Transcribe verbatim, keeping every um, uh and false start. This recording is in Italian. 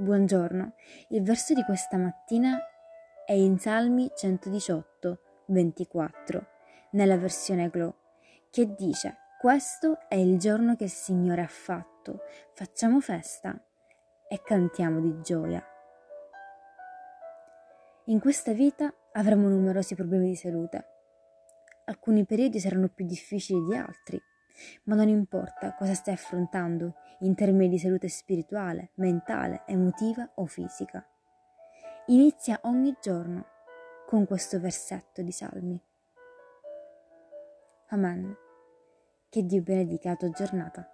Buongiorno, il verso di questa mattina è in Salmi centodiciotto, ventiquattro, nella versione Glow, che dice: questo è il giorno che il Signore ha fatto, facciamo festa e cantiamo di gioia. In questa vita avremo numerosi problemi di salute. Alcuni periodi saranno più difficili di altri, ma non importa cosa stai affrontando in termini di salute spirituale, mentale, emotiva o fisica. Inizia ogni giorno con questo versetto di Salmi. Amen. Che Dio benedica la tua giornata.